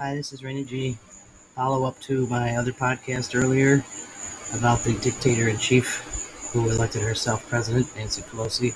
Hi, this is Raina G. Follow-up to my other podcast earlier about the dictator-in-chief who elected herself president, Nancy Pelosi.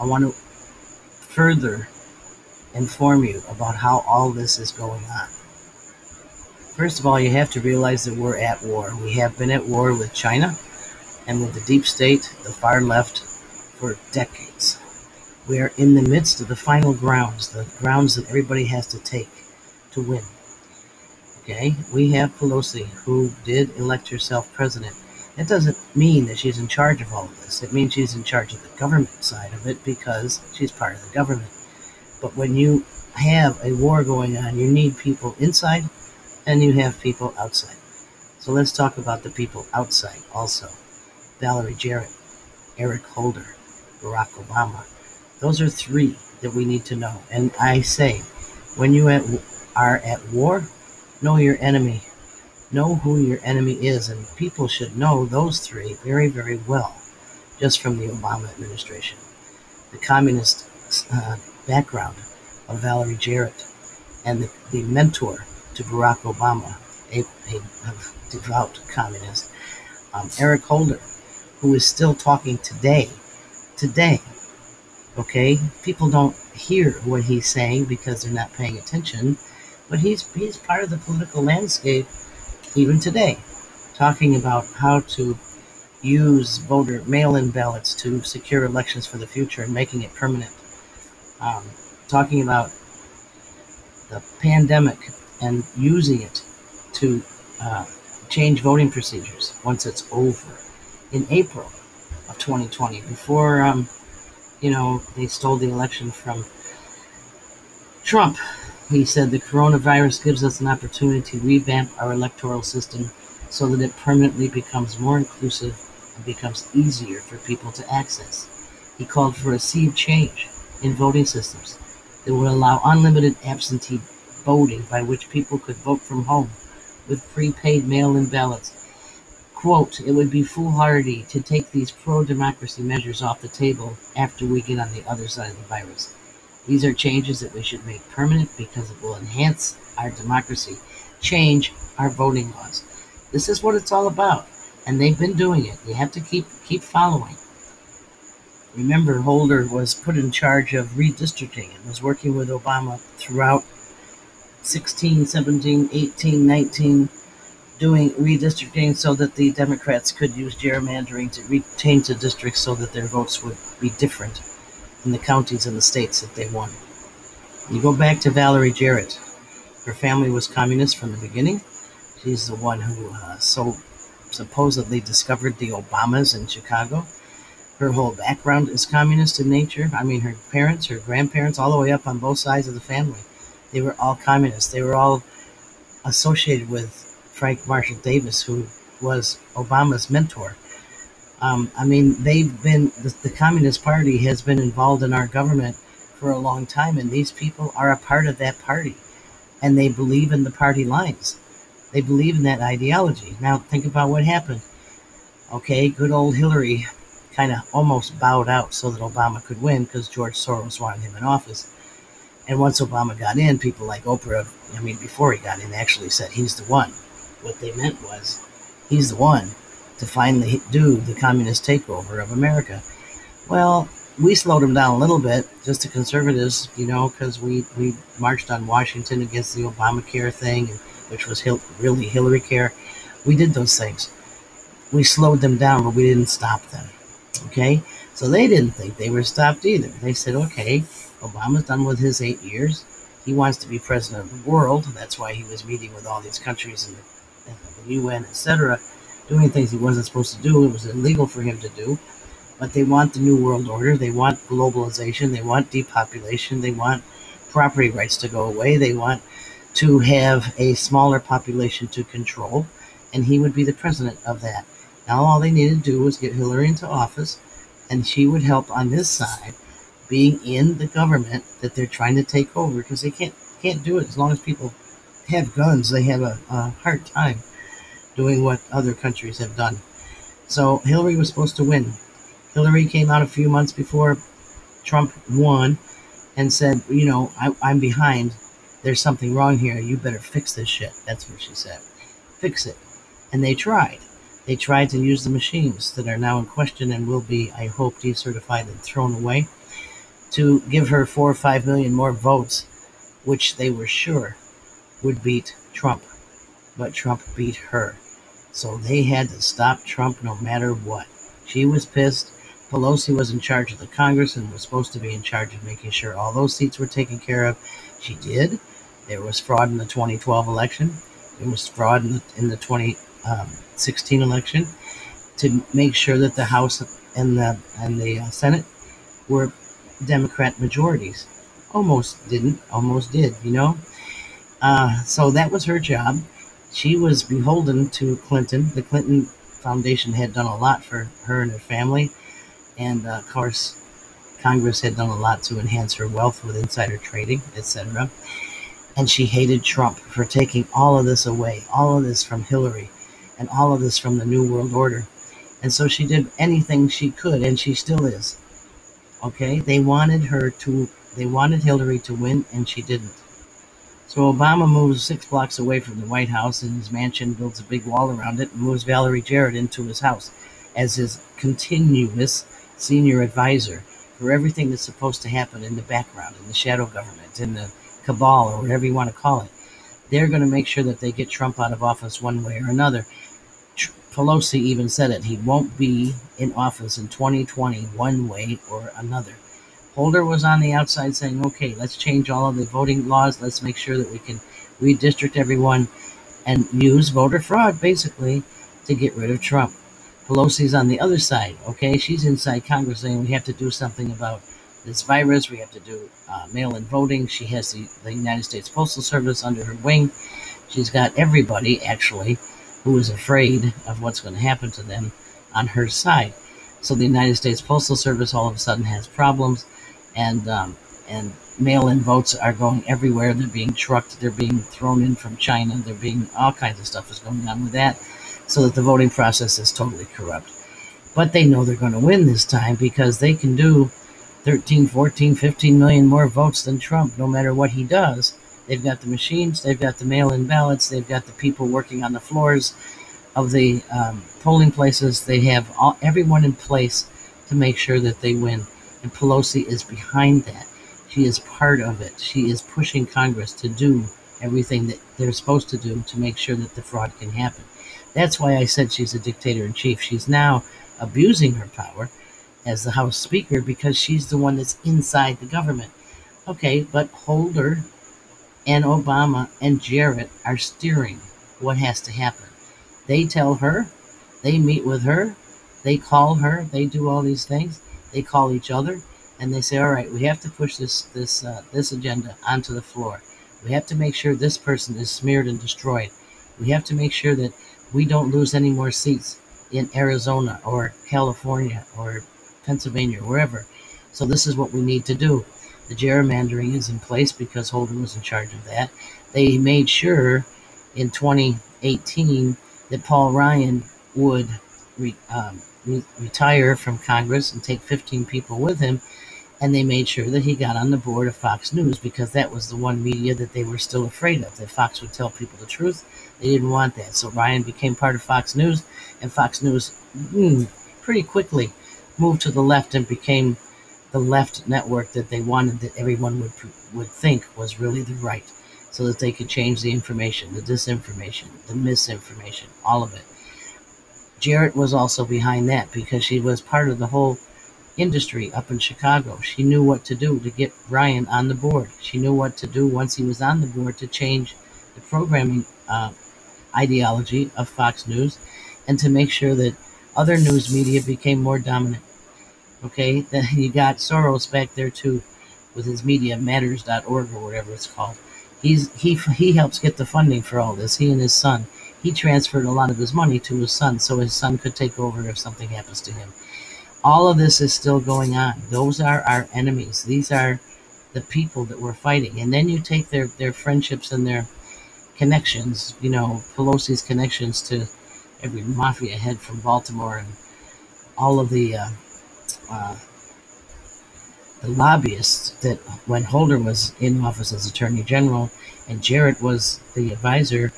I want to further inform you about how all this is going on. First of all, you have to realize that we're at war. We have been at war with China and with the deep state, the far left, for decades. We are in the midst of the final grounds, the grounds that everybody has to take to win. Okay, we have Pelosi, who did elect herself president. That doesn't mean that she's in charge of all of this. It means she's in charge of the government side of it because she's part of the government. But when you have a war going on, you need people inside and you have people outside. So let's talk about the people outside also. Valerie Jarrett, Eric Holder, Barack Obama. Those are three that we need to know. And I say, when you are at war, know your enemy. Know who your enemy is. And people should know those three very, very well, just from the Obama administration. The communist background of Valerie Jarrett and the mentor to Barack Obama, a devout communist, Eric Holder, who is still talking today, okay? People don't hear what he's saying because they're not paying attention, but he's part of the political landscape even today, talking about how to use voter mail-in ballots to secure elections for the future and making it permanent. Talking about the pandemic and using it to change voting procedures once it's over in April of 2020, before they stole the election from Trump. He said the coronavirus gives us an opportunity to revamp our electoral system so that it permanently becomes more inclusive and becomes easier for people to access. He called for a sea of change in voting systems that would allow unlimited absentee voting, by which people could vote from home with prepaid mail-in ballots. Quote, it would be foolhardy to take these pro-democracy measures off the table after we get on the other side of the virus. These are changes that we should make permanent because it will enhance our democracy, change our voting laws. This is what it's all about, and they've been doing it. You have to keep following. Remember, Holder was put in charge of redistricting and was working with Obama throughout 16, 17, 18, 19, doing redistricting so that the Democrats could use gerrymandering to change the districts so that their votes would be different in the counties and the states that they wanted. You go back to Valerie Jarrett. Her family was communist from the beginning. She's the one who so supposedly discovered the Obamas in Chicago. Her whole background is communist in nature. I mean, her parents, her grandparents, all the way up on both sides of the family. They were all communists. They were all associated with Frank Marshall Davis, who was Obama's mentor. The Communist Party has been involved in our government for a long time, and these people are a part of that party, and they believe in the party lines. They believe in that ideology. Now, think about what happened. Okay, good old Hillary kind of almost bowed out so that Obama could win because George Soros wanted him in office. And once Obama got in, people like Oprah, before he got in, actually said he's the one. What they meant was he's the one to finally do the communist takeover of America. Well, we slowed him down a little bit, just the conservatives, because we marched on Washington against the Obamacare thing, which was really Hillary care. We did those things. We slowed them down, but we didn't stop them. Okay? So they didn't think they were stopped either. They said, okay, Obama's done with his 8 years. He wants to be president of the world. That's why he was meeting with all these countries and the UN, etc., doing things he wasn't supposed to do. It was illegal for him to do. But they want the new world order. They want globalization. They want depopulation. They want property rights to go away. They want to have a smaller population to control. And he would be the president of that. Now all they needed to do was get Hillary into office, and she would help on this side, being in the government that they're trying to take over, because they can't do it as long as people have guns. They have a hard time doing what other countries have done. So Hillary was supposed to win. Hillary came out a few months before Trump won and said, I'm behind. there's something wrong here. You better fix this shit. That's what she said. Fix it. And they tried. They tried to use the machines that are now in question and will be, I hope, decertified and thrown away to give her 4 or 5 million more votes, which they were sure would beat Trump. But Trump beat her. So they had to stop Trump no matter what. She was pissed. Pelosi was in charge of the Congress and was supposed to be in charge of making sure all those seats were taken care of. She did. There was fraud in the 2012 election. There was fraud in the 2016 election to make sure that the House and the Senate were Democrat majorities. Almost didn't. Almost did, you know. So that was her job. She was beholden to Clinton. The Clinton Foundation had done a lot for her and her family. And, of course, Congress had done a lot to enhance her wealth with insider trading, etc. And she hated Trump for taking all of this away, all of this from Hillary, and all of this from the New World Order. And so she did anything she could, and she still is. Okay? They wanted Hillary to win, and she didn't. So Obama moves 6 blocks away from the White House in his mansion, builds a big wall around it, and moves Valerie Jarrett into his house as his continuous senior advisor for everything that's supposed to happen in the background, in the shadow government, in the cabal, or whatever you want to call it. They're going to make sure that they get Trump out of office one way or another. Pelosi even said it. He won't be in office in 2020 one way or another. Holder was on the outside saying, okay, let's change all of the voting laws. Let's make sure that we can redistrict everyone and use voter fraud, basically, to get rid of Trump. Pelosi's on the other side, okay? She's inside Congress saying we have to do something about this virus. We have to do mail-in voting. She has the United States Postal Service under her wing. She's got everybody, actually, who is afraid of what's going to happen to them on her side. So the United States Postal Service all of a sudden has problems, and mail-in votes are going everywhere. They're being trucked. They're being thrown in from China. They're being all kinds of stuff is going on with that. So that the voting process is totally corrupt. But they know they're going to win this time because they can do 13, 14, 15 million more votes than Trump, no matter what he does. They've got the machines, they've got the mail-in ballots, they've got the people working on the floors of the polling places. They have everyone in place to make sure that they win. And Pelosi is behind that. She is part of it. She is pushing Congress to do everything that they're supposed to do to make sure that the fraud can happen. That's why I said she's a dictator-in-chief. She's now abusing her power as the House Speaker because she's the one that's inside the government. Okay, but Holder and Obama and Jarrett are steering what has to happen. They tell her, they meet with her, they call her, they do all these things, they call each other, and they say, all right, we have to push this agenda onto the floor. We have to make sure this person is smeared and destroyed. We have to make sure that we don't lose any more seats in Arizona or California or Pennsylvania or wherever. So this is what we need to do. The gerrymandering is in place because Holder was in charge of that. They made sure in 2018 that Paul Ryan would retire from Congress and take 15 people with him. And they made sure that he got on the board of Fox News because that was the one media that they were still afraid of, that Fox would tell people the truth. They didn't want that. So Ryan became part of Fox News, and Fox News pretty quickly moved to the left and became the left network that they wanted, that everyone would think was really the right, so that they could change the information, the disinformation, the misinformation, all of it. Jarrett was also behind that because she was part of the whole industry up in Chicago. She knew what to do to get Ryan on the board. She knew what to do once he was on the board to change the programming ideology of Fox News and to make sure that other news media became more dominant. Okay, then you got Soros back there too with his Media Matters.org or whatever it's called. He helps get the funding for all this, he and his son. He transferred a lot of his money to his son so his son could take over if something happens to him. All of this is still going on. Those are our enemies. These are the people that we're fighting. And then you take their friendships and their connections, you know, Pelosi's connections to every mafia head from Baltimore and all of the lobbyists that when Holder was in office as Attorney General and Jarrett was the advisor,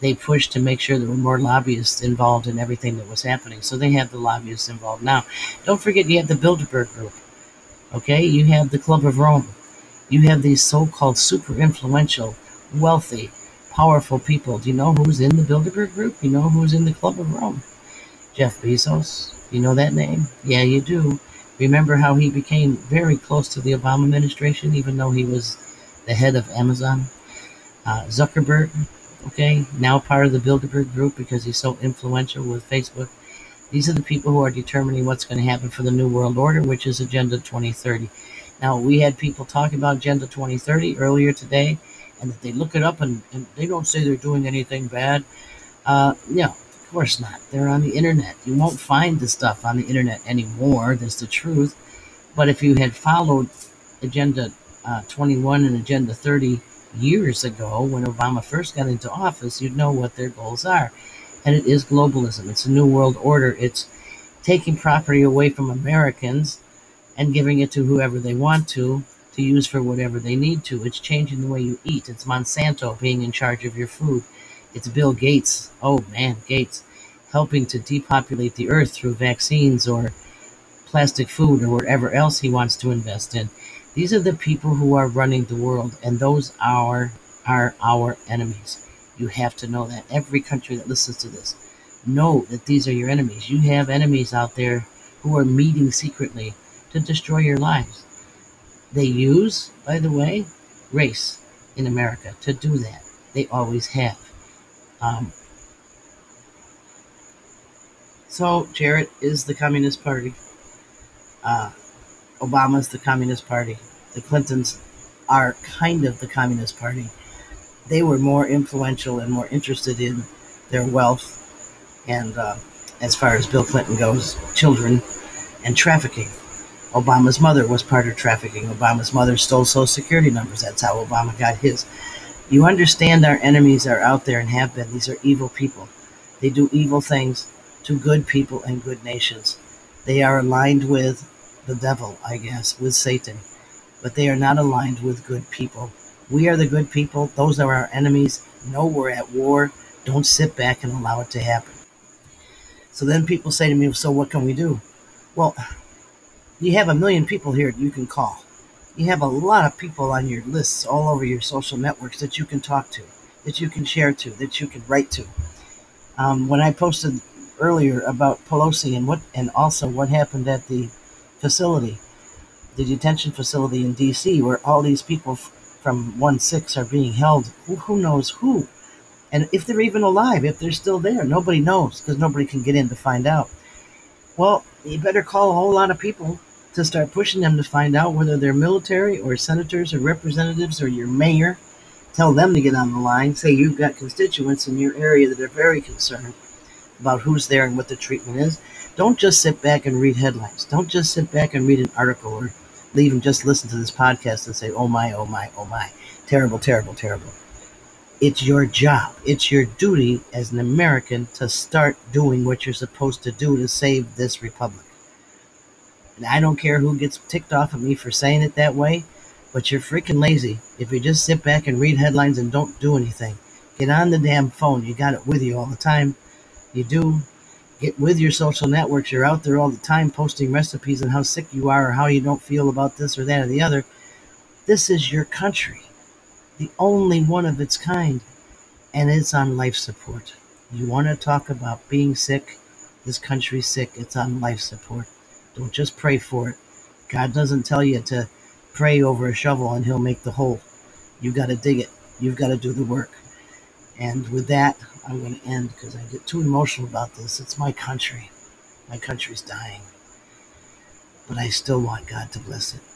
they pushed to make sure there were more lobbyists involved in everything that was happening. So they have the lobbyists involved now. Don't forget, you have the Bilderberg Group. Okay, you have the Club of Rome. You have these so-called super influential, wealthy, powerful people. Do you know who's in the Bilderberg Group? You know who's in the Club of Rome? Jeff Bezos. You know that name? Yeah, you do. Remember how he became very close to the Obama administration, even though he was the head of Amazon? Zuckerberg, okay, now part of the Bilderberg Group because he's so influential with Facebook. These are the people who are determining what's going to happen for the New World Order, which is Agenda 2030. Now, we had people talking about Agenda 2030 earlier today, and that they look it up and they don't say they're doing anything bad. No, of course not. They're on the internet. You won't find the stuff on the internet anymore. That's the truth. But if you had followed Agenda 21 and Agenda 30 years ago, when Obama first got into office, you'd know what their goals are. And it is globalism. It's a new world order. It's taking property away from Americans and giving it to whoever they want to use for whatever they need to. It's changing the way you eat. It's Monsanto being in charge of your food. It's Bill Gates, Gates, helping to depopulate the earth through vaccines or plastic food or whatever else he wants to invest in. These are the people who are running the world, and those are our enemies. You have to know that. Every country that listens to this, know that these are your enemies. You have enemies out there who are meeting secretly to destroy your lives. They use, by the way, race in America to do that. They always have. So Jarrett is the Communist Party. Obama's the Communist Party. The Clintons are kind of the Communist Party. They were more influential and more interested in their wealth and, as far as Bill Clinton goes, children and trafficking. Obama's mother was part of trafficking. Obama's mother stole Social Security numbers. That's how Obama got his. You understand our enemies are out there and have been. These are evil people. They do evil things to good people and good nations. They are aligned with the devil, I guess, with Satan. But they are not aligned with good people. We are the good people. Those are our enemies. No, we're at war. Don't sit back and allow it to happen. So then people say to me, so what can we do? Well, you have 1 million people here that you can call. You have a lot of people on your lists all over your social networks that you can talk to, that you can share to, that you can write to. When I posted earlier about Pelosi and also what happened at the facility, the detention facility in D.C., where all these people from 1-6 are being held, who knows who? And if they're even alive, if they're still there, nobody knows because nobody can get in to find out. Well, you better call a whole lot of people to start pushing them to find out whether they're military or senators or representatives or your mayor. Tell them to get on the line. Say you've got constituents in your area that are very concerned about who's there and what the treatment is. Don't just sit back and read headlines. Don't just sit back and read an article or even just listen to this podcast and say, oh my, oh my, oh my. Terrible, terrible, terrible. It's your job. It's your duty as an American to start doing what you're supposed to do to save this republic. And I don't care who gets ticked off at me for saying it that way, but you're freaking lazy if you just sit back and read headlines and don't do anything. Get on the damn phone. You got it with you all the time. You do. Get with your social networks. You're out there all the time posting recipes on how sick you are or how you don't feel about this or that or the other. This is your country, the only one of its kind, and it's on life support. You want to talk about being sick? This country's sick. It's on life support. Don't just pray for it. God doesn't tell you to pray over a shovel and he'll make the hole. You've got to dig it. You've got to do the work. And with that, I'm going to end because I get too emotional about this. It's my country. My country's dying. But I still want God to bless it.